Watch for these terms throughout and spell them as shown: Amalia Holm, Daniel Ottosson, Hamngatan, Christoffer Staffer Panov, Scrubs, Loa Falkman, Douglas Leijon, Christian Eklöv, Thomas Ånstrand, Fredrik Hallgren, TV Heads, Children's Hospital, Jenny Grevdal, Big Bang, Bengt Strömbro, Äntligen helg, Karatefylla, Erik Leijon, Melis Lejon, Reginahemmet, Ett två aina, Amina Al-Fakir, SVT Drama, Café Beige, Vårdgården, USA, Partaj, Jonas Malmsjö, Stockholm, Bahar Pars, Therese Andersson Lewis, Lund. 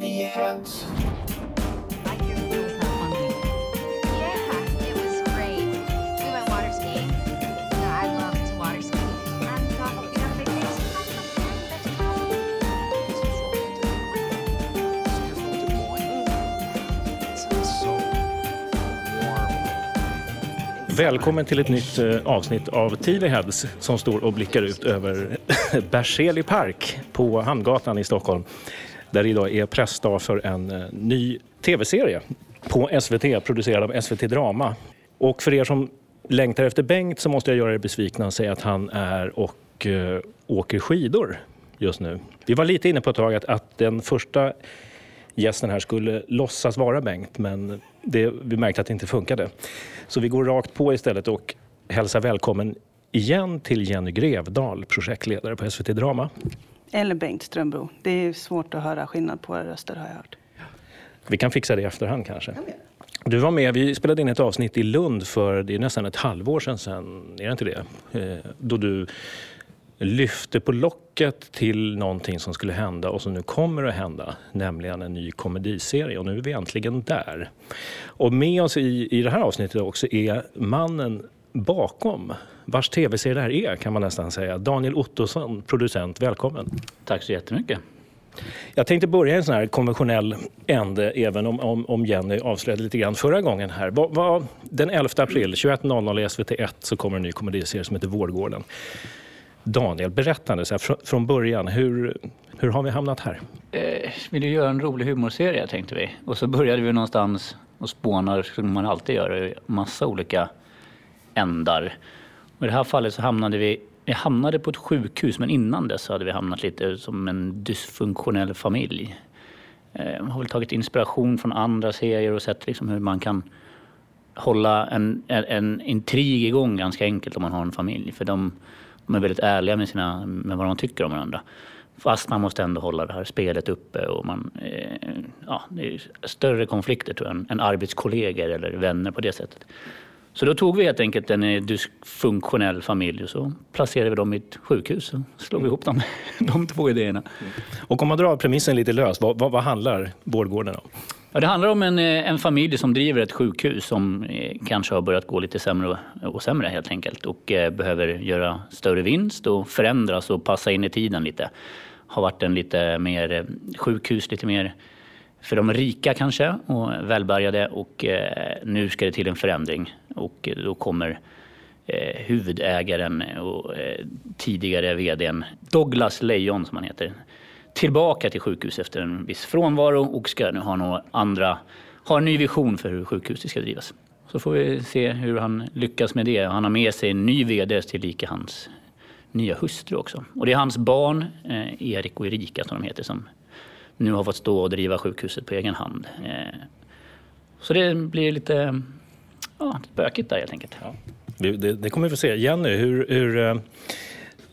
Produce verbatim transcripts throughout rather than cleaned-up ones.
T V Heads. Välkommen till ett nytt avsnitt av T V Heads som står och blickar ut över Berzelii park på Hamngatan i Stockholm. Där idag är pressdag för en ny tv-serie på S V T, producerad av S V T Drama. Och för er som längtar efter Bengt så måste jag göra er besvikna och säga att han är och uh, åker skidor just nu. Vi var lite inne på ett tag att, att den första gästen här skulle låtsas vara Bengt, men det, vi märkte att det inte funkade. Så vi går rakt på istället och hälsar välkommen igen till Jenny Grevdal, projektledare på S V T Drama. Eller Bengt Strömbro. Det är svårt att höra skillnad på röster, har jag hört. Vi kan fixa det i efterhand kanske. Du var med, vi spelade in ett avsnitt i Lund för det är nästan ett halvår sedan, sedan är det inte det? Då du lyfte på locket till någonting som skulle hända och som nu kommer att hända, nämligen en ny komediserie, och nu är vi äntligen där. Och med oss i, i det här avsnittet också är mannen bakom vars tv-serie det här är, kan man nästan säga. Daniel Ottosson, producent, välkommen. Tack så jättemycket. Jag tänkte börja en sån här konventionell ände, även om, om, om Jenny avslöjade lite grann förra gången här. Va, va, den elfte april, tjugoett noll noll i S V T ett, så kommer en ny komediserie som heter Vårdgården. Daniel, berättande så här, fr- från början, hur, hur har vi hamnat här? Eh, vill du göra en rolig humorserie, tänkte vi. Och så började vi någonstans och spånar, som man alltid gör, massa olika ändar. Och i det här fallet så hamnade vi, vi hamnade på ett sjukhus, men innan dess hade vi hamnat lite som en dysfunktionell familj. Eh, har väl tagit inspiration från andra serier och sett liksom hur man kan hålla en, en, en intrig igång ganska enkelt om man har en familj. För de... De är väldigt ärliga med, sina, med vad de tycker om varandra. Fast man måste ändå hålla det här spelet uppe. Och man, eh, ja, det är större konflikter tror jag, än, än arbetskollegor eller vänner på det sättet. Så då tog vi helt enkelt en dysfunktionell familj och så placerade vi dem i ett sjukhus och slog ihop dem, de två idéerna. Och om man drar premissen lite löst, vad, vad, vad handlar Vårdgården om? Ja, det handlar om en, en familj som driver ett sjukhus som kanske har börjat gå lite sämre och sämre helt enkelt. Och eh, behöver göra större vinst och förändras och passa in i tiden lite. Har varit en lite mer sjukhus, lite mer för de rika kanske och välbärgade. Och eh, nu ska det till en förändring och eh, då kommer eh, huvudägaren och eh, tidigare vdn Douglas Leijon som han heter. Tillbaka till sjukhus efter en viss frånvaro och ska nu ha några andra ha en ny vision för hur sjukhuset ska drivas. Så får vi se hur han lyckas med det. Han har med sig en ny vd till lika hans nya hustru också. Och det är hans barn, eh, Erik och Erika som de heter, som nu har fått stå och driva sjukhuset på egen hand. Eh, så det blir lite, ja, bökigt där helt enkelt. Ja. Det, det kommer vi få se. Jenny, hur, hur äh,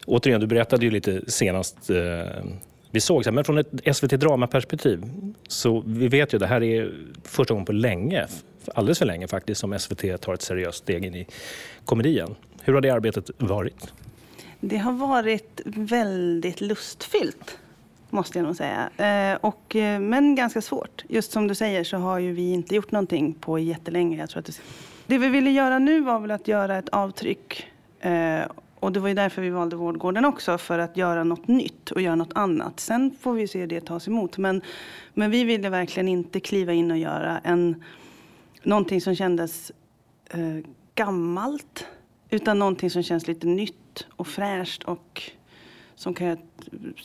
återigen, du berättade ju lite senast... Äh, Vi såg så här, men från ett S V T Drama-perspektiv så vi vet ju det här är första gången på länge, alldeles för länge faktiskt, som S V T tar ett seriöst steg in i komedien. Hur har det arbetet varit? Det har varit väldigt lustfyllt, måste jag nog säga. Och, men ganska svårt. Just som du säger så har ju vi inte gjort någonting på jättelänge. Jag tror att det... det vi ville göra nu var väl att göra ett avtryck. Och det var ju därför vi valde Vårdgården också, för att göra något nytt och göra något annat. Sen får vi se hur det tas emot. Men, men vi ville verkligen inte kliva in och göra en, någonting som kändes eh, gammalt. Utan någonting som känns lite nytt och fräscht och som kan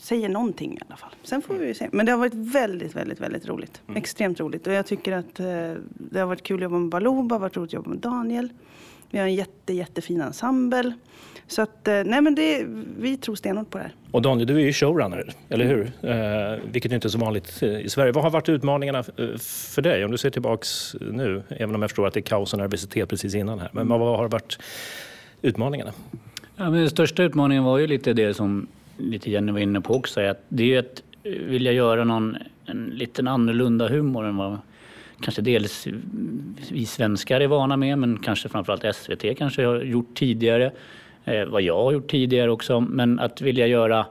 säga någonting i alla fall. Sen får vi ju se. Men det har varit väldigt, väldigt, väldigt roligt. Mm. Extremt roligt. Och jag tycker att eh, det har varit kul att jobba med Baloba, varit roligt att jobba med Daniel. Vi har en jätte, jättefin ensemble. Så att, nej men det, vi tror stenhårt på det här. Och Daniel, du är ju showrunner, eller hur? Eh, vilket inte är så vanligt i Sverige. Vad har varit utmaningarna för dig? Om du ser tillbaks nu, även om jag förstår att det är kaos och nervositet precis innan här. Men vad har varit utmaningarna? Ja, men den största utmaningen var ju lite det som lite Jenny var inne på också. Är att det är ju att vilja göra någon, en liten annorlunda humor än vad... Kanske dels vi svenskar är vana med, men kanske framförallt S V T kanske har gjort tidigare. Eh, vad jag har gjort tidigare också. Men att vilja göra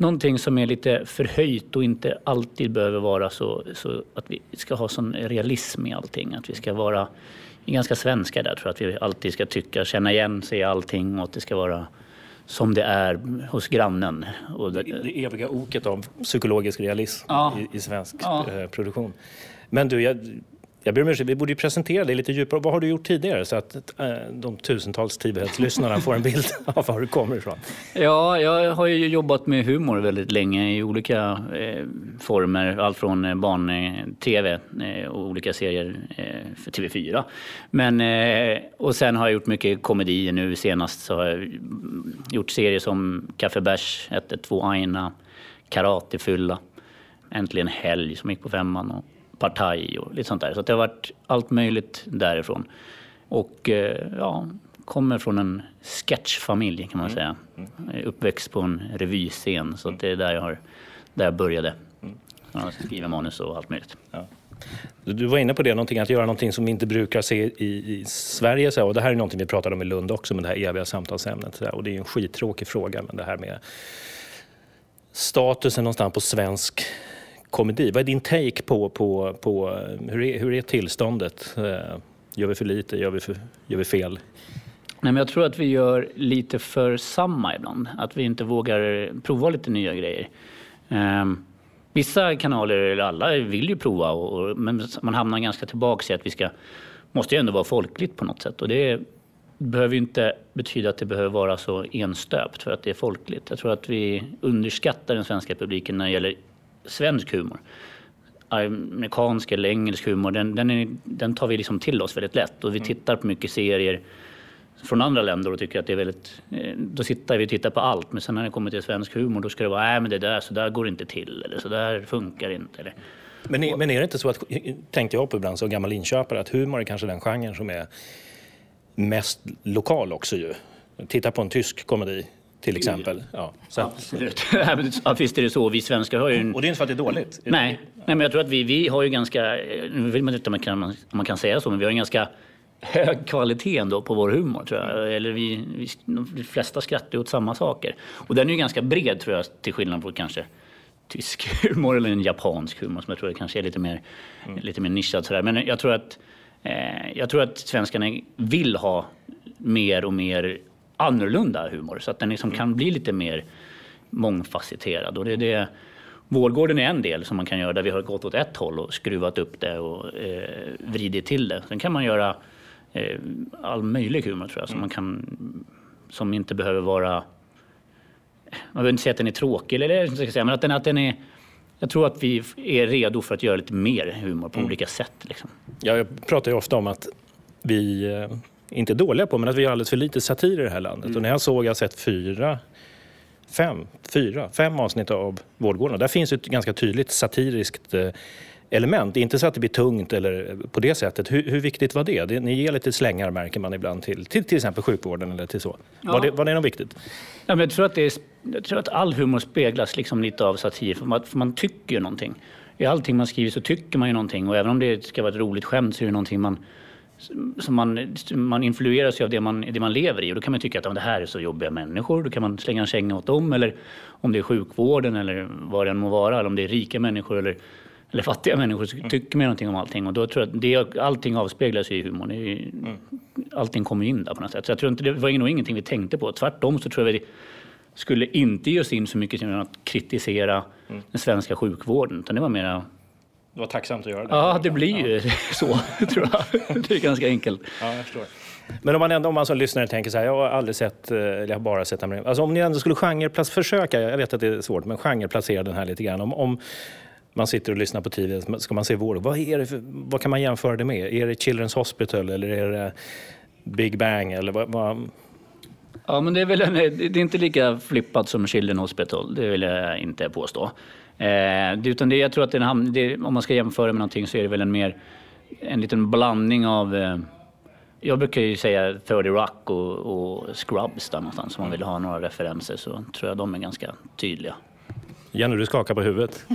någonting som är lite förhöjt och inte alltid behöver vara så, så att vi ska ha sån realism i allting. Att vi ska vara ganska svenska där, tror att vi alltid ska tycka, känna igen, se allting och att det ska vara som det är hos grannen. Och det, det eviga oket av psykologisk realism ja. i, i svensk ja. produktion. Men du, jag... Jag ber om ursäkt, vi borde ju presentera dig lite djupare. Vad har du gjort tidigare så att äh, de tusentals T V-lyssnarna får en bild av var du kommer ifrån? Ja, jag har ju jobbat med humor väldigt länge i olika eh, former. Allt från barn-tv eh, och olika serier eh, för T V fyra. Men, eh, och sen har jag gjort mycket komedier nu. Senast så har jag gjort serier som Café Beige, Ett två aina, Karatefylla, Äntligen helg som gick på femman och Partaj och lite sånt där. Så att det har varit allt möjligt därifrån. Och eh, ja, kommer från en sketchfamilj kan man säga. Uppväxt på en revyscen. Så att det är där jag, har, där jag började. Ja, skriva manus och allt möjligt. Ja. Du var inne på det, någonting, att göra någonting som vi inte brukar se i, i Sverige. Så, och det här är någonting vi pratade om i Lund också, med det här eviga samtalsämnet. Så, och det är en skittråkig fråga, men det här med statusen någonstans på svensk komedi. Vad är din take på, på, på hur, är, hur är tillståndet? Gör vi för lite? Gör vi, för, gör vi fel? Nej, men jag tror att vi gör lite för samma ibland. Att vi inte vågar prova lite nya grejer. Um, vissa kanaler, eller alla, vill ju prova. Och, och, men man hamnar ganska tillbaka i att vi ska, måste ju ändå vara folkligt på något sätt. Och det behöver ju inte betyda att det behöver vara så enstöpt för att det är folkligt. Jag tror att vi underskattar den svenska publiken när det gäller svensk humor. Amerikansk eller engelsk humor, den, den, är, den tar vi liksom till oss väldigt lätt. Och vi tittar på mycket serier från andra länder och tycker att det är väldigt... Då sitter vi och tittar på allt. Men sen när det kommer till svensk humor, då ska det vara nej, men det där, så där går det inte till. Eller så där funkar inte. Eller. Men, är, men är det inte så att, tänkte jag på ibland som gammal inköpare, att humor är kanske den genren som är mest lokal också ju. Titta på en tysk komedi till exempel. Ja, så. Absolut. Ja, visst är det så. Vi svenskar har ju... En... Och det är inte för att det är dåligt. Nej, nej men jag tror att vi, vi har ju ganska... Nu vill man inte om man kan, man kan säga så, men vi har en ganska hög kvalitet ändå på vår humor, tror jag. Eller vi, vi, de flesta skrattar åt samma saker. Och den är ju ganska bred, tror jag, till skillnad från kanske tysk humor eller en japansk humor som jag tror kanske är lite mer, mm. lite mer nischad. Sådär. Men jag tror, att, eh, jag tror att svenskarna vill ha mer och mer annorlunda humor, så att den liksom kan bli lite mer mångfacetterad. Och det är det. Vårdgården är en del som man kan göra där vi har gått åt ett håll och skruvat upp det och eh, vridit till det. Sen kan man göra eh, all möjlig humor, tror jag, som man kan, som inte behöver vara, man behöver inte säga att den är tråkig eller det, ska jag säga, men att den, att den är, jag tror att vi är redo för att göra lite mer humor på mm. olika sätt. Liksom. Ja, jag pratar ju ofta om att vi eh... inte dåliga på, men att vi har alldeles för lite satir i det här landet. Mm. Och när jag såg, jag har sett fyra, fem, fyra, fem avsnitt av Vårdgården. Och där finns ett ganska tydligt satiriskt element. Inte så att det blir tungt eller på det sättet. Hur, hur viktigt var det? det? Ni ger lite slängar, märker man ibland, till till, till exempel sjukvården eller till så. Ja. Var, det, var det något viktigt? Ja, men jag, tror att det är, jag tror att all humor speglas liksom lite av satir, för man, för man tycker ju någonting. I allting man skriver så tycker man ju någonting. Och även om det ska vara ett roligt skämt så är det någonting man... Så man, man influeras ju av det man, det man lever i. Och då kan man tycka att ja, det här är så jobbiga människor. Då kan man slänga en känga åt dem. Eller om det är sjukvården eller vad det än må vara. Eller om det är rika människor eller, eller fattiga människor. Så tycker man någonting om allting. Och då tror jag att det, allting avspeglas i humorn. Ju, allting kommer in där på något sätt. Så jag tror inte det var nog ingenting vi tänkte på. Tvärtom så tror jag att vi skulle inte ge oss in så mycket som att kritisera mm. den svenska sjukvården. Utan det var mer... Det var tacksamt att göra det. Ja, det blir ju ja. så, tror jag. Det är ganska enkelt. Ja, jag förstår. Men om man ändå, om man som lyssnare tänker så här, jag har aldrig sett, eller jag har bara sett amerikansk. Alltså om ni ändå skulle genreplacera, försöka, jag vet att det är svårt, men genreplacera den här lite grann. Om, om man sitter och lyssnar på T V, ska man se vår, vad är det för, vad kan man jämföra det med? Är det Children's Hospital eller är det Big Bang eller vad... vad? Ja, men det är väl en, det är inte lika flippat som Children's Hospital, det vill jag inte påstå. Eh, utan det, jag tror att en, det, om man ska jämföra med någonting så är det väl en mer en liten blandning av eh, jag brukar ju säga trettio Rock och, och Scrubs där någonstans, om man vill ha några referenser så tror jag de är ganska tydliga. Jenny, du skakar på huvudet.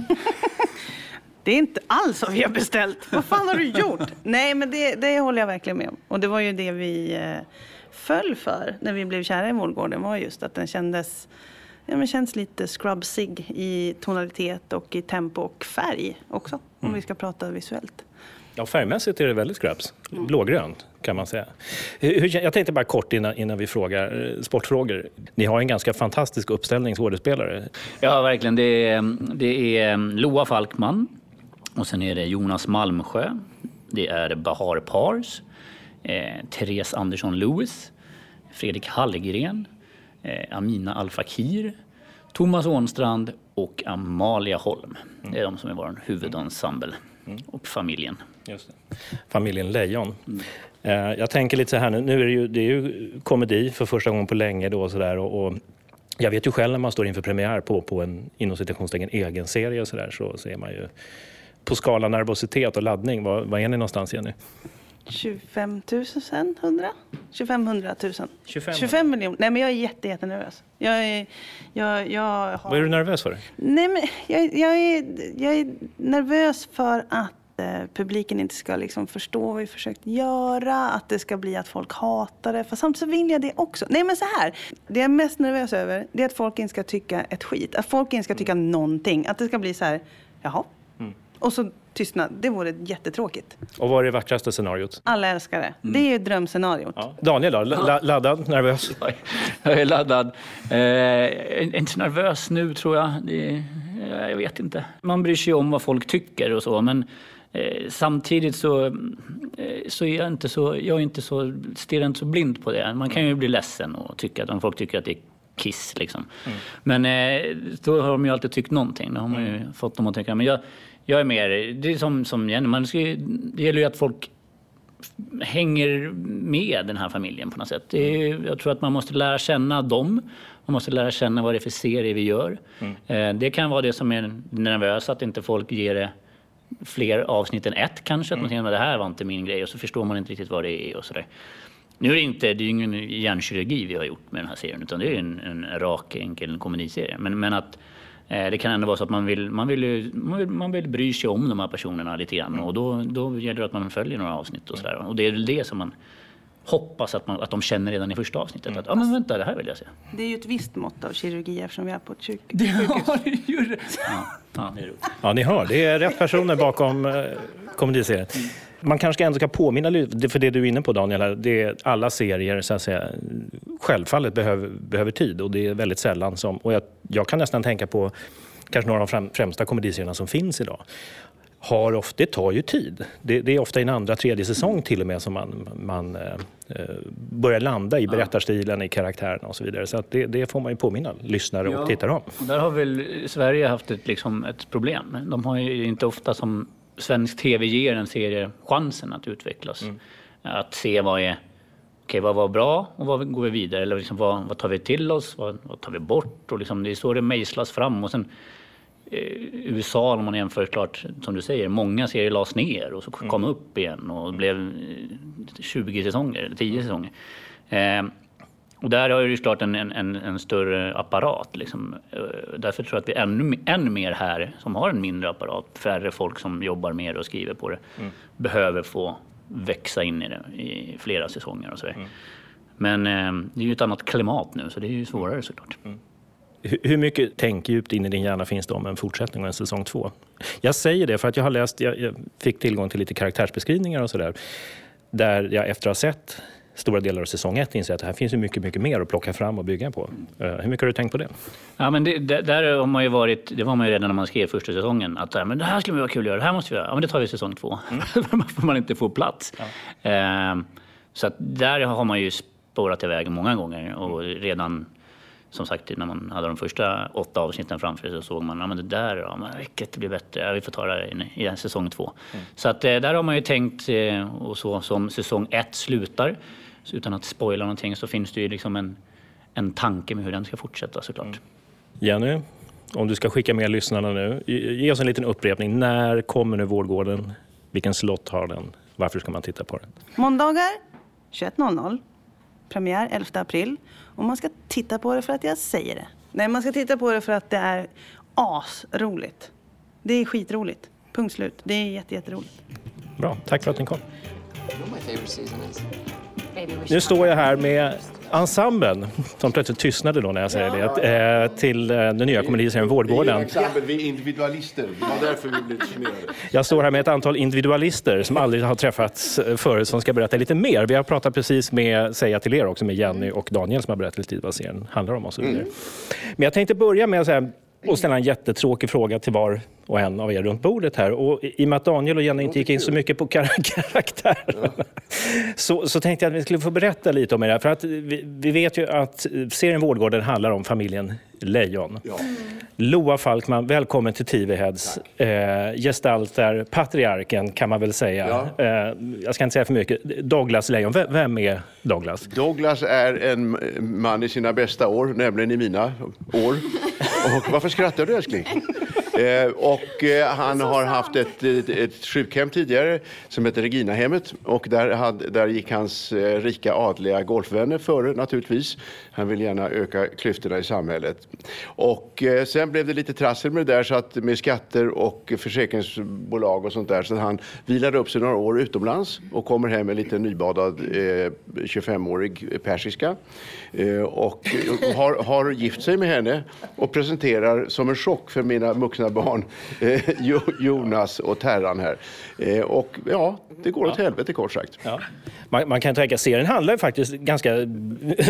Det är inte alls vad vi har beställt. Vad fan har du gjort? Nej, men det, det håller jag verkligen med om. Och det var ju det vi eh, föll för när vi blev kära i Vårdgården, var just att den kändes ja, men känns lite scrubsig i tonalitet och i tempo och färg också, om mm. vi ska prata visuellt. Ja, färgmässigt är det väldigt Scrubs. Blågrönt kan man säga. Jag tänkte bara kort innan, innan vi frågar sportfrågor. Ni har en ganska fantastisk uppställningsskådespelare. Ja, verkligen. Det är, det är Loa Falkman. Och sen är det Jonas Malmsjö. Det är Bahar Pars. Eh, Therese Andersson Lewis. Fredrik Hallgren. Eh, Amina Al-Fakir. Thomas Ånstrand och Amalia Holm. Det är de som är vår huvudensemble. Mm. Och familjen. Just det. Familjen Lejon. Mm. Eh, jag tänker lite så här nu, nu är det ju, det är ju komedi för första gången på länge då, så där, och, och jag vet ju själv när man står inför premiär på, på en inom citationstecken egen serie och så där, så ser man ju på skala nervositet och laddning, vad, vad är ni någonstans, Jenny? tjugofem tusen sen, hundra? tjugofem hundra tusen. tjugofem, tjugofem miljoner. Nej, men jag är jätte, jätte nervös. Jag är, jag, jag har... Vad är du nervös för? Nej, men jag, jag, är, jag är nervös för att eh, publiken inte ska liksom förstå vad vi försökt göra. Att det ska bli att folk hatar det. För samtidigt så vill jag det också. Nej, men så här. Det jag är mest nervös över, det är att folk inte ska tycka ett skit. Att folk inte ska tycka mm. någonting. Att det ska bli så här, jaha. Mm. Och så tystnad. Det vore jättetråkigt. Och vad är det vackraste scenariot? Alla älskar det. Mm. Det är ju drömscenariot. Ja. Daniel då? La- laddad? Nervös? Jag är laddad. Eh, är inte nervös nu, tror jag. Det, jag vet inte. Man bryr sig om vad folk tycker och så, men eh, samtidigt så, eh, så är jag inte så, jag är inte så stirrar inte så blind på det. Man kan ju bli ledsen och tycka att om folk tycker att det är kiss liksom. Mm. Men eh, då har de ju alltid tyckt någonting. Då har man ju mm. fått dem att tycka. Men jag Jag är mer, det är som, som Jenny, man ska, det gäller ju att folk hänger med den här familjen på något sätt. Det är, jag tror att man måste lära känna dem, man måste lära känna vad det är för serie vi gör. Mm. Eh, det kan vara det som är nervöst, att inte folk ger det fler avsnitt än ett kanske, att mm. man tänker att det här var inte min grej och så förstår man inte riktigt vad det är och sådär. Nu är det inte, det är ju ingen hjärnkirurgi vi har gjort med den här serien, utan det är en, en rak, enkel komediserie. Men, men att det kan ändå vara så att man vill, man vill, man vill, man vill bry sig om de här personerna lite grann. Och då, då gäller det att man följer några avsnitt och sådär. Och det är det som man hoppas att, man, att de känner redan i första avsnittet. Mm. Att, ja men vänta, det här vill jag se. Det är ju ett visst mått av kirurgi eftersom vi är på ett sjuk- det har det ju rätt. Ja, ja, det är roligt. Ja, ni hör. Det är rätt personer bakom eh, komediserien. Man kanske ändå ska påminna, för det du är inne på Daniel, det är alla serier så att säga, självfallet behöver, behöver tid och det är väldigt sällan som, och jag, jag kan nästan tänka på kanske några av de främsta komediserierna som finns idag. Har ofta, det tar ju tid. Det, det är ofta i en andra, tredje säsong till och med som man, man eh, börjar landa i berättarstilen, i karaktärerna och så vidare. Så att det, det får man ju påminna lyssnare ja. Och tittare om. Där har väl Sverige haft ett, liksom, ett problem. De har ju inte ofta som svensk tv ger en serie chansen att utvecklas. Mm. Att se vad är okej, vad var bra och vad går vi vidare? Eller liksom, vad, vad tar vi till oss? Vad, vad tar vi bort? Och liksom, det är så det mejslas fram. Och sen U S A, om man jämför klart, som du säger, många serier lades ner och så kom mm. upp igen och blev tjugo säsonger, eller tio säsonger. Eh, och där har ju klart en, en, en större apparat. Liksom. Därför tror jag att vi är ännu, ännu mer här som har en mindre apparat, färre folk som jobbar mer och skriver på det, mm. behöver få växa in i det i flera säsonger och så vidare. Mm. Men eh, det är ju ett annat klimat nu, så det är ju svårare såklart. Mm. Hur mycket tänk djupt in i din hjärna finns det om en fortsättning och en säsong två? Jag säger det för att jag har läst, jag, jag fick tillgång till lite karaktärsbeskrivningar och sådär. Där jag efter att ha sett stora delar av säsong ett inser att det här finns ju mycket, mycket mer att plocka fram och bygga på. Hur mycket har du tänkt på det? Ja, men det, det, där har man ju varit, det var man ju redan när man skrev första säsongen. Att men det här skulle vara kul att göra, det här måste vi göra. Ja, men det tar vi säsong två. Mm. För man inte får plats. Ja. Ehm, så att där har man ju spårat iväg många gånger och redan... Som sagt, när man hade de första åtta avsnitten framför sig så såg man, ja men det där då, men vilket blir bättre, ja, vi får ta det här in i säsong två. Mm. Så att där har man ju tänkt, och så som säsong ett slutar, så utan att spoila någonting så finns det ju liksom en, en tanke med hur den ska fortsätta såklart. Mm. Jenny, om du ska skicka med lyssnarna nu, ge oss en liten upprepning. När kommer nu Vårdgården? Vilken slott har den? Varför ska man titta på den? Måndagar, tjugoett noll noll. Premiär elfte april. Och man ska titta på det för att jag säger det. Nej, man ska titta på det för att det är asroligt. Det är skitroligt. Punkt slut. Det är jätte, jätteroligt. Bra, tack för att ni kom. Nu står jag här med ensemblen som plötsligt tystnade då när jag säger ja. det eh, till eh, den nya komediserien Vårdgården. Ensemblen, vi är individualister. Det var därför vi blev snurrade. Jag står här med ett antal individualister som aldrig har träffats förut som ska berätta lite mer. Vi har pratat precis med, säga till er också, med Jenny och Daniel som har berättat lite vad serien handlar om och så vidare. Mm. Men jag tänkte börja med att säga och ställa en jättetråkig fråga till var och en av er runt bordet här. Och i och med att Daniel och Jenny inte gick in så mycket på kar- karaktärerna ja. så, så tänkte jag att vi skulle få berätta lite om det här. För att vi, vi vet ju att serien Vårdgården handlar om familjen Lejon. Ja. Loa Falkman, välkommen till T V Heads. Eh, gestaltar patriarken kan man väl säga. Ja. Eh, jag ska inte säga för mycket. Douglas Leijon, v- vem är Douglas? Douglas är en man i sina bästa år, nämligen i mina år. Och varför skrattar du, älskling? Eh, och eh, han har haft ett, ett, ett sjukhem tidigare som heter Reginahemmet, och där, hade, där gick hans eh, rika adliga golfvänner före naturligtvis. Han vill gärna öka klyftorna i samhället. Och eh, sen blev det lite trassel med det där så att, med skatter och försäkringsbolag och sånt där, så att han vilade upp sig några år utomlands och kommer hem med lite nybadad eh, tjugofemårig persiska eh, och har, har gift sig med henne och presenterar som en chock för mina muxna barn, eh, Jonas och Terran här. Eh, och ja, det går åt ja. helvete kort sagt. Ja. Man, man kan tänka, serien handlar faktiskt ganska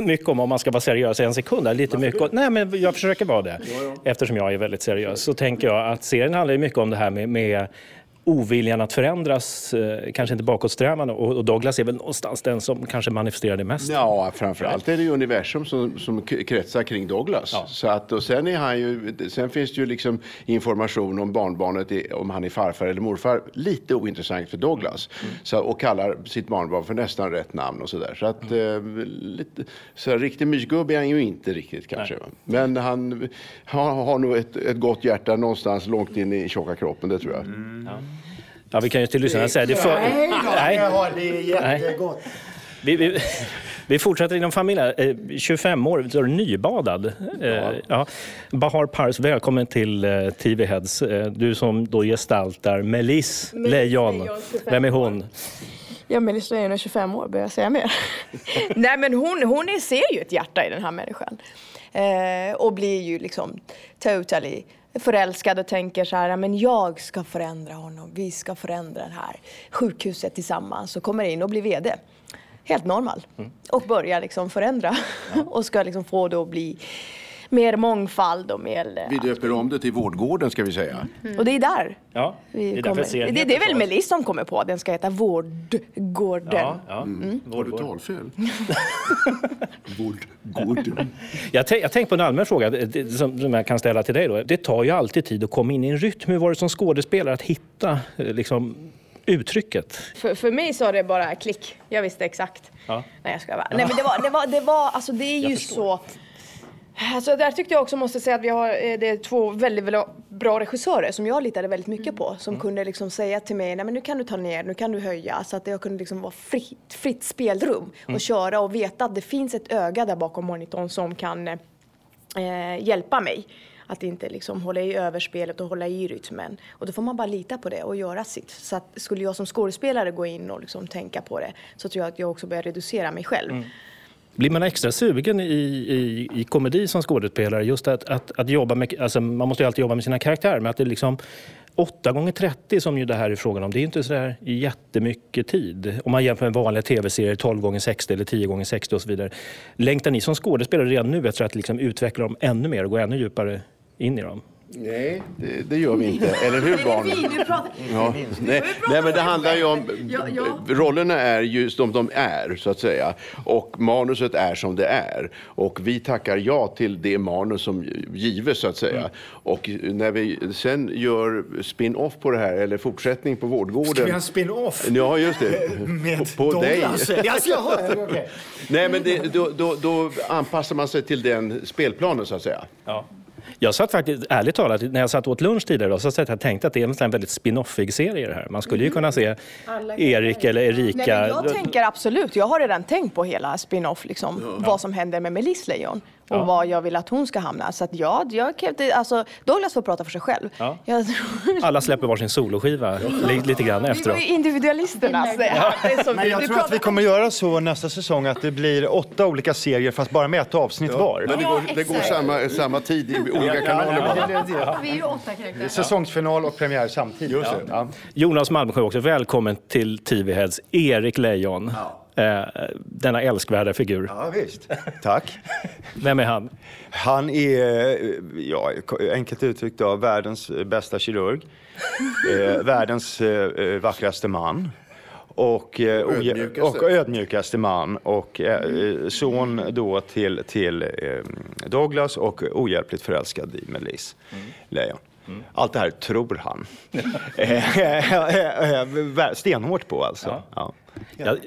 mycket om, om man ska vara seriös en sekund. Lite mycket om, nej, men jag försöker vara det. Ja, ja. Eftersom jag är väldigt seriös så tänker jag att serien handlar mycket om det här med, med oviljan att förändras, eh, kanske inte bakåtsträvande, och, och Douglas är väl någonstans den som kanske manifesterar det mest. Ja, framförallt är det ju universum som, som kretsar kring Douglas. Ja. Så att, och sen, är han ju, sen finns det ju liksom information om barnbarnet, är, om han är farfar eller morfar, lite ointressant för Douglas. Mm. Så, och kallar sitt barnbarn för nästan rätt namn och sådär. Så att mm. eh, lite, så riktigt mysgubb är han ju inte riktigt kanske. Nej. Men han, han har nog ett, ett gott hjärta någonstans långt in i tjocka kroppen, det tror jag. Mm. Ja. Ja, vi kan ju till lyssnarna säga det för... Nej, nej. Ja, det är jättegott. Vi, vi, vi fortsätter inom familjen. tjugofem år, så är du nybadad. Ja. Ja. Bahar Pars, välkommen till T V Heads. Du som då gestaltar Melis Lejon. Vem är hon? Ja, Melis Lejon är tjugofem år, börjar jag säga mer. Nej, men hon, hon är, ser ju ett hjärta i den här människan. Eh, och blir ju liksom totally... förälskad och tänker så här, men jag ska förändra honom, vi ska förändra det här sjukhuset tillsammans, och kommer in och blir vd. Helt normal. Mm. Och börjar liksom förändra ja. och ska liksom få då bli mer mångfald och mer... Vi döper om det till Vårdgården, ska vi säga. Mm. Och det är där. Ja, vi det, är kommer. Det, det, det är väl Melis som kommer på. Den ska heta Vårdgården. Ja, ja. Mm. Mm. Har du talfel? Vårdgården. Jag, t- jag tänkte på en allmän fråga det, som, som jag kan ställa till dig då. Det tar ju alltid tid att komma in i en rytm. Hur var det som skådespelare att hitta liksom, uttrycket? För, för mig så är det bara klick. Jag visste exakt. Ja. Nej, jag ska vara. Ja. Nej, men det var, det var, det var alltså det är jag ju förstår. Så... Alltså där tyckte jag också måste säga att vi har det är två väldigt, väldigt bra regissörer som jag litade väldigt mycket på. Som mm. kunde liksom säga till mig, nej men nu kan du ta ner, nu kan du höja. Så att jag kunde liksom vara fritt, fritt spelrum och mm. köra och veta att det finns ett öga där bakom monitorn som kan eh, hjälpa mig. Att inte liksom hålla i överspelet och hålla i rytmen. Och då får man bara lita på det och göra sitt. Så att skulle jag som skådespelare gå in och liksom tänka på det, så tror jag att jag också börjar reducera mig själv. Mm. Blir man extra sugen i, i, i komedi som skådespelare? Just att, att, att jobba med... Alltså man måste ju alltid jobba med sina karaktärer. Men att det är liksom åtta gånger trettio som ju det här är frågan om. Det är inte så där jättemycket tid. Om man jämför med vanliga tv-serier tolv gånger sextio eller tio gånger sextio och så vidare. Längtar ni som skådespelare redan nu efter att liksom utveckla dem ännu mer och gå ännu djupare in i dem? Nej, det, det gör vi inte. Eller hur, barn? Ja, nej, nej, men det handlar ju om... Rollerna är ju som de är, så att säga. Och manuset är som det är. Och vi tackar ja till det manus som gives, så att säga. Och när vi sen gör spin-off på det här, eller fortsättning på Vårdgården... Ska vi ha spin-off? Ja, just det. Med på, på dig. Yes, jag har. Okay. Nej, men det, då, då, då anpassar man sig till den spelplanen, så att säga. Ja. Jag satt faktiskt, ärligt talat, när jag satt åt lunch tidigare då, så satt jag tänkte att det är en väldigt spin-offig serie det här. Man skulle ju kunna se Erik eller Erika. Nej, men jag tänker absolut, jag har redan tänkt på hela spin-off liksom, ja. Vad som händer med Melis Lejon. och ja. Vad jag vill att hon ska hamna. Så att ja, jag krävde, alltså, Douglas får prata för sig själv. Ja. Jag... Alla släpper varsin soloskiva lite, lite grann efteråt. Vi är individualisterna. Alltså. Ja. Det är som Men jag du, tror du att vi kommer göra så nästa säsong att det blir åtta olika serier fast bara med ett avsnitt ja. Var. Men det går, det går samma, samma tid i olika kanaler. Ja. Ja. Vi är ju åtta karaktärer. Säsongsfinal och premiär samtidigt. Ja. Ja. Jonas Malmsjö också, välkommen till T V Heads. Erik Leijon. Ja. Denna älskvärda figur. Ja, visst. Tack. Vem är han? Han är, ja, enkelt uttryckt då, världens bästa kirurg. eh, världens eh, vackraste man. Och, eh, och, ödmjukaste. och ödmjukaste man. Och eh, son då till, till eh, Douglas och ohjälpligt förälskad i Melis mm. Lejon. Mm. Allt det här tror han. Stenhårt på alltså. Ja. Ja. Jag,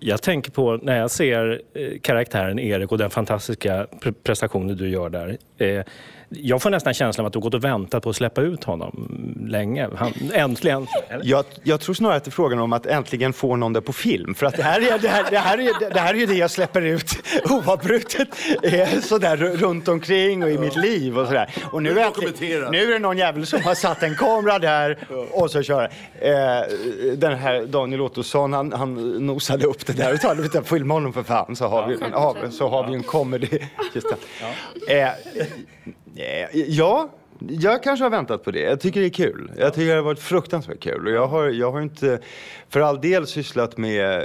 jag tänker på när jag ser eh, karaktären Erik och den fantastiska pre- prestationen du gör där. Eh, jag får nästan känslan av att du gått och väntat på att släppa ut honom länge. Han, äntligen. Jag, jag tror snarare att det är frågan om att äntligen få någon där på film. För att det här är det, här, det, här är, det, här är det jag släpper ut oavbrutet. Eh, sådär runt omkring och i mitt liv och sådär. Och nu är, äntligen, nu är det någon jävel som har satt en kamera där och så kör eh, den här Daniel Ottosson, han, han nosade upp det där och talade utan filma honom för fan så har, ja, vi, en, av, så har ja. vi en comedy. Just ja. Eh, eh, ja, jag kanske har väntat på det. Jag tycker det är kul. Jag tycker det har varit fruktansvärt kul. Och jag har, jag har inte för all del sysslat med eh,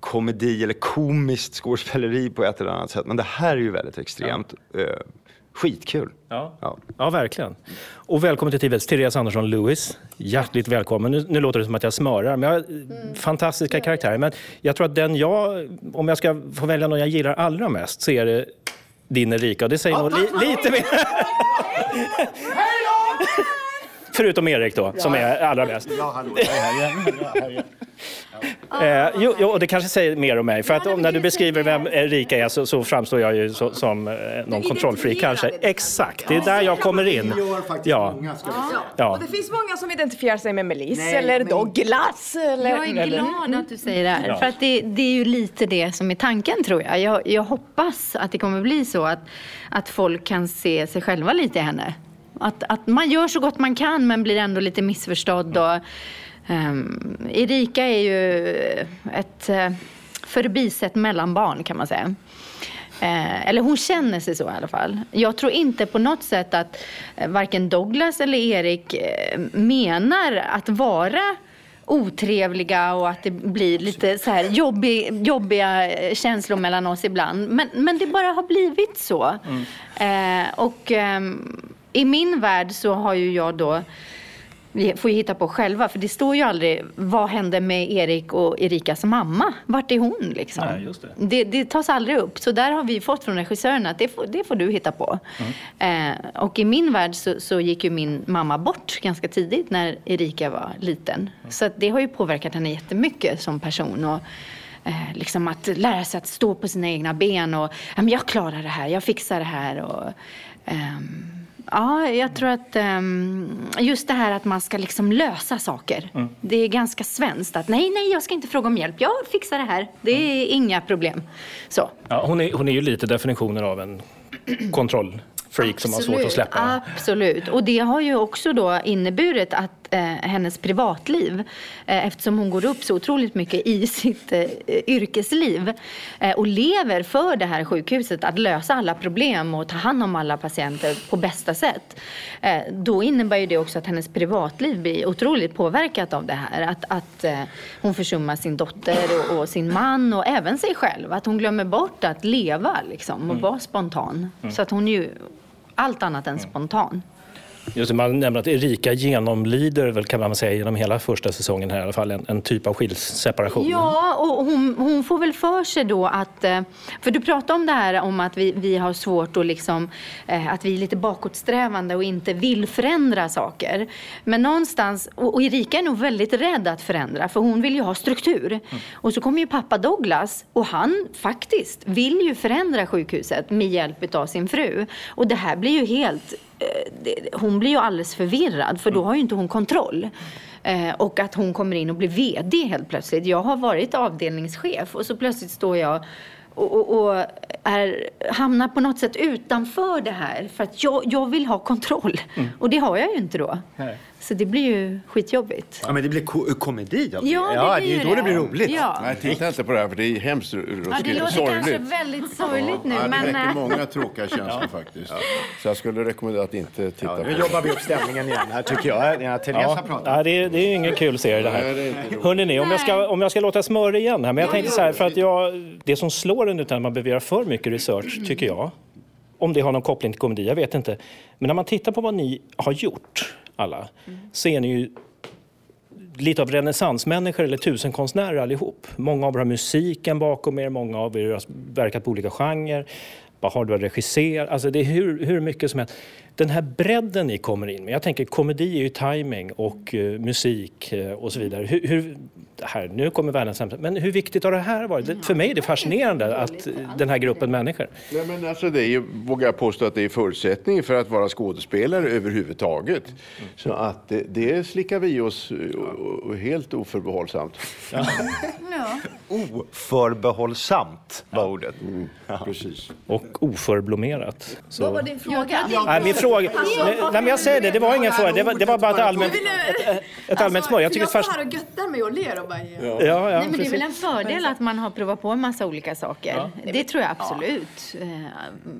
komedi eller komiskt skådespeleri på ett eller annat sätt. Men det här är ju väldigt extremt. Ja. Eh, skitkul. Ja. Ja. Ja, verkligen. Och välkommen till T V:s Therese Andersson Lewis. Hjärtligt välkommen. Nu, nu låter det som att jag smörar, men jag mm. fantastiska mm. karaktärer. Men jag tror att den jag, om jag ska få välja någon jag gillar allra mest, så är det din Erika. Och det säger nog li- lite mer. Förutom Erik då, som är allra bäst. Ja, hallå. Eh, jo, och det kanske säger mer om mig. För att om, när du beskriver vem Erika är så, så framstår jag ju så, som eh, någon kontrollfreak kanske. Exakt, det är där jag kommer in. Ja. Ja. Och det finns många som identifierar sig med Melis Nej, eller men... Douglas. Eller... Jag är glad att du säger det här. För att det, det är ju lite det som är tanken, tror jag. Jag, jag hoppas att det kommer bli så att, att folk kan se sig själva lite i henne. Att, att man gör så gott man kan men blir ändå lite missförstådd och... Um, Erika är ju ett uh, förbisett mellanbarn, kan man säga. Uh, eller hon känner sig så i alla fall. Jag tror inte på något sätt att uh, varken Douglas eller Erik uh, menar att vara otrevliga och att det blir lite så här jobbig, jobbiga känslor mellan oss ibland. Men, men det bara har blivit så. Mm. Uh, och um, i min värld så har ju jag då... Vi får ju hitta på själva, för det står ju aldrig vad hände med Erik och Erikas mamma? Vart är hon liksom? Nej, just det. Det, det tas aldrig upp, så där har vi fått från regissören att det får, det får du hitta på. Mm. Eh, och i min värld så, så gick ju min mamma bort ganska tidigt när Erika var liten. Mm. Så det har ju påverkat henne jättemycket som person och eh, liksom att lära sig att stå på sina egna ben och jag klarar det här, jag fixar det här och... Ehm, Ja, jag tror att um, just det här att man ska liksom lösa saker. Mm. Det är ganska svenskt att nej, nej, jag ska inte fråga om hjälp. Jag fixar det här. Det är mm. inga problem. Så. Ja, hon, är, hon är ju lite definitionen av en kontrollfreak som har svårt att släppa. Absolut. Och det har ju också då inneburit att eh, hennes privatliv, eh, eftersom hon går upp så otroligt mycket i sitt eh, yrkesliv eh, och lever för det här sjukhuset att lösa alla problem och ta hand om alla patienter på bästa sätt, eh, då innebär ju det också att hennes privatliv blir otroligt påverkat av det här, att, att eh, hon försummar sin dotter och, och sin man och även sig själv, att hon glömmer bort att leva liksom, och mm. vara spontan mm. så att hon är ju allt annat än mm. spontan. Just det, man nämner att Erika genomlider väl, kan man säga, genom hela första säsongen här i alla fall en, en typ av skilsseparation. Ja, och hon, hon får väl för sig då att, för du pratar om det här om att vi, vi har svårt och liksom att vi är lite bakåtsträvande och inte vill förändra saker. Men någonstans, och, och Erika är nog väldigt rädd att förändra, för hon vill ju ha struktur. Mm. Och så kommer ju pappa Douglas och han faktiskt vill ju förändra sjukhuset med hjälp av sin fru. Och det här blir ju helt... Hon blir ju alldeles förvirrad, för då har ju inte hon kontroll. Och att hon kommer in och blir vd helt plötsligt. Jag har varit avdelningschef och så plötsligt står jag och, och, och är, hamnar på något sätt utanför det här. För att jag, jag vill ha kontroll. Mm. Och det har jag ju inte då. Nej. Så det blir ju skitjobbigt. Ja, men det blir ko- komedi. Ja, det, ja, det, det är ju då det, det blir roligt. Ja. Nej, titta inte på det här, för det är hemskt roligt. Ja, det låter sorgligt. Kanske väldigt sorgligt nu. Ja, det men... väcker många tråkiga känslor ja. faktiskt. Ja. Så jag skulle rekommendera att inte titta ja, på det. Nu jobbar vi upp stämningen igen här, tycker jag. Ja, Therese ja. pratar. Ja, det, det är ju ingen kul serie det här. Nej, det hörrni ni, om jag, ska, om jag ska låta smöra igen här. Men jag tänkte så här, för att jag, det som slår en utan att man behöver göra för mycket research, tycker jag. Om det har någon koppling till komedi, jag vet inte. Men när man tittar på vad ni har gjort... alla, mm. så är ni ju lite av renässansmänniskor eller tusenkonstnärer allihop. Många av er har musiken bakom er, många av er har verkat på olika genrer, Bahar du har regisserat, alltså det är hur, hur mycket som helst. Den här bredden ni kommer in med, jag tänker komedi är ju timing och uh, musik uh, och så vidare. Hur, hur, här, nu kommer världen samtidigt, men hur viktigt har det här varit? Det, för mig är det fascinerande att den här gruppen människor. Nej, men alltså det är ju, vågar jag påstå att det är förutsättning för att vara skådespelare överhuvudtaget. Mm. Så att det, det slickar vi oss o, o, helt oförbehållsamt. Ja. ja. Oförbehållsamt var ordet. Mm. Ja. Precis. Och oförblommerat. Så. Vad var din fråga? Ja, Nej, min fråga. Nej, men jag säger det, det var ingen fråga. Det var, det var bara ett allmänt, ett, ett allmänt smör. Jag tycker att fast... Ja. Ja, ja, Nej, men det är väl en fördel att man har provat på en massa olika saker. Ja. Det tror jag absolut.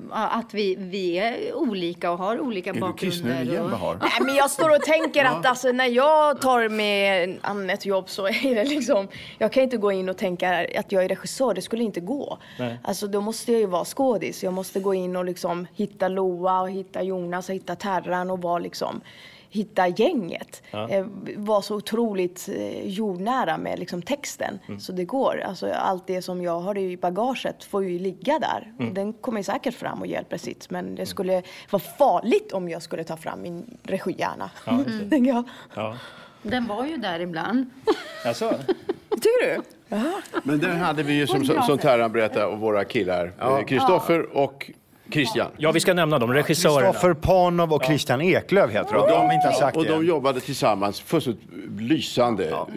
Ja. Att vi, vi är olika och har olika är bakgrunder. Igen, och... Nej, men jag står och tänker ja. att alltså, när jag tar med ett jobb så är det liksom... Jag kan inte gå in och tänka att jag är regissör. Det skulle inte gå. Nej. Alltså, då måste jag ju vara skådis. Jag måste gå in och liksom hitta Loa och hitta Jonas och hitta Terran och vara liksom... hitta gänget ja. var så otroligt jordnära med liksom texten mm. så det går alltså, allt det som jag har i bagaget får ju ligga där mm. den kommer säkert fram och hjälper sitt, men det skulle vara farligt om jag skulle ta fram min regihjärna ja, mm. ja. ja. Den var ju där ibland. Alltså. Tycker du? Aha. Men den hade vi ju som, som Terran berättade och våra killar ja. Christoffer ja. och Christian. Ja, vi ska nämna dem, regissörerna. Staffer Panov och Christian Eklöv heter de. De inte sagt och de jobbade tillsammans, fullständigt lysande ja,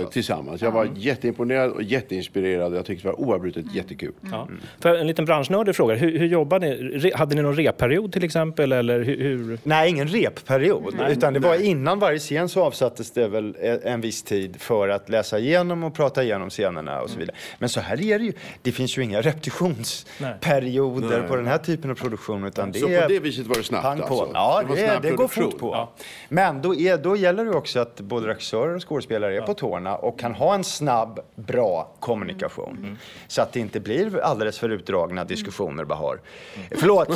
eh, tillsammans. Jag var mm. jätteimponerad och jätteinspirerad. Jag tyckte det var oavbrutet mm. jättekul. Ja. Mm. För en liten branschnördig fråga, hur, hur jobbade ni? Hade ni någon repperiod till exempel? Eller hur? Nej, ingen repperiod. Mm. Utan det var innan varje scen så avsattes det väl en viss tid för att läsa igenom och prata igenom scenerna och så vidare. Men så här är det ju. Det finns ju inga repetitionsperioder Nej. på den här tiden. Typen av produktion, utan det så är på det viset var det snabbt pang på. Alltså. Ja, det, det, snabb det går fort på. Ja. Men då, är, då gäller det också att både regissörer och skådespelare ja. är på tårna och kan ha en snabb, bra kommunikation. Mm. Så att det inte blir alldeles för utdragna diskussioner Bahar. Mm. Förlåt.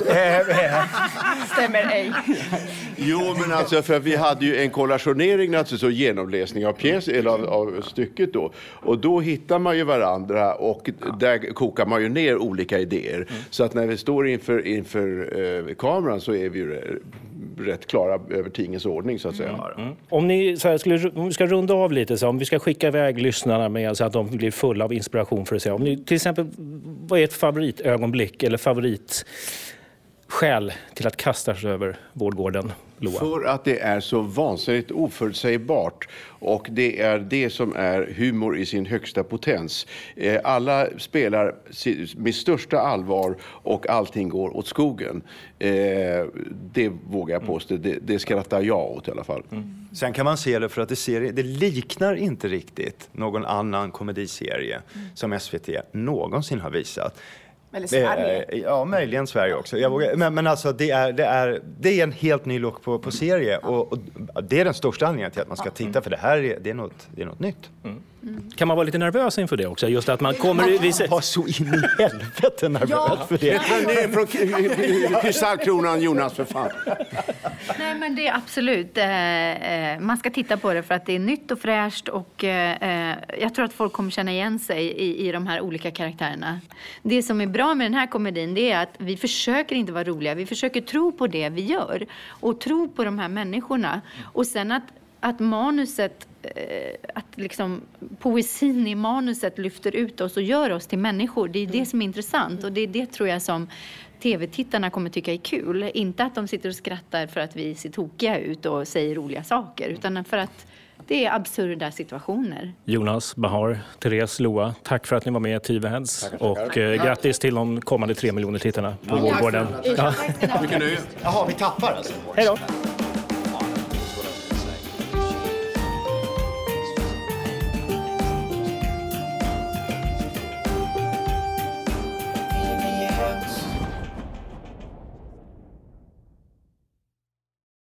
Stämmer ej. Jo, men alltså för vi hade ju en kollationering, alltså så genomläsning av pjäs eller av, av stycket då. Och då hittar man ju varandra och ja. där kokar man ju ner olika idéer. Mm. Så att när vi står i inför, inför eh, kameran så är vi ju rätt klara över tingens ordning så att säga. Mm. Mm. Om ni så här, skulle, om vi ska runda av lite så om vi ska skicka iväg lyssnarna med så att de blir fulla av inspiration för att säga. Om ni till exempel, vad är ett favoritögonblick eller favorit skäl till att kasta sig över Vårdgården, Loa? För att det är så vansinnigt oförutsägbart och det är det som är humor i sin högsta potens. Alla spelar med största allvar och allting går åt skogen. Det vågar jag påstå. Det, det skrattar jag åt i alla fall. Mm. Sen kan man se det för att det, ser, det liknar inte riktigt någon annan komediserie mm. som S V T någonsin har visat. Eller Sverige. Ja, möjligen Sverige också. Jag vågar, men, men alltså, det är, det, är, det är en helt ny look på, på serie. Och, och det är den största anledningen till att man ska titta. För det här är, det är, något, det är något nytt. Mm. Mm. Kan man vara lite nervös inför det också? Just att man kommer... Ja. Vissa... Jag var så in i helvete nervös ja. för det. Ja. Det är från kristallkronan, Jonas, för fan. Nej, men det är absolut. Man ska titta på det för att det är nytt och fräscht. Och jag tror att folk kommer känna igen sig i, i de här olika karaktärerna. Det som är bra med den här komedin, det är att vi försöker inte vara roliga, vi försöker tro på det vi gör och tro på de här människorna och sen att, att manuset att liksom poesin i manuset lyfter ut oss och gör oss till människor, det är det som är intressant och det är det tror jag som tv-tittarna kommer tycka är kul, inte att de sitter och skrattar för att vi ser tokiga ut och säger roliga saker, utan för att Det är absurda situationer. Jonas, Bahar, Therese, Loa, tack för att ni var med i T V Heads. Tack, tack. Och eh, grattis till de kommande tre miljoner tittarna på Vårdgården. Ja. Vilken nu? Jaha, vi tappar alltså. Hej då!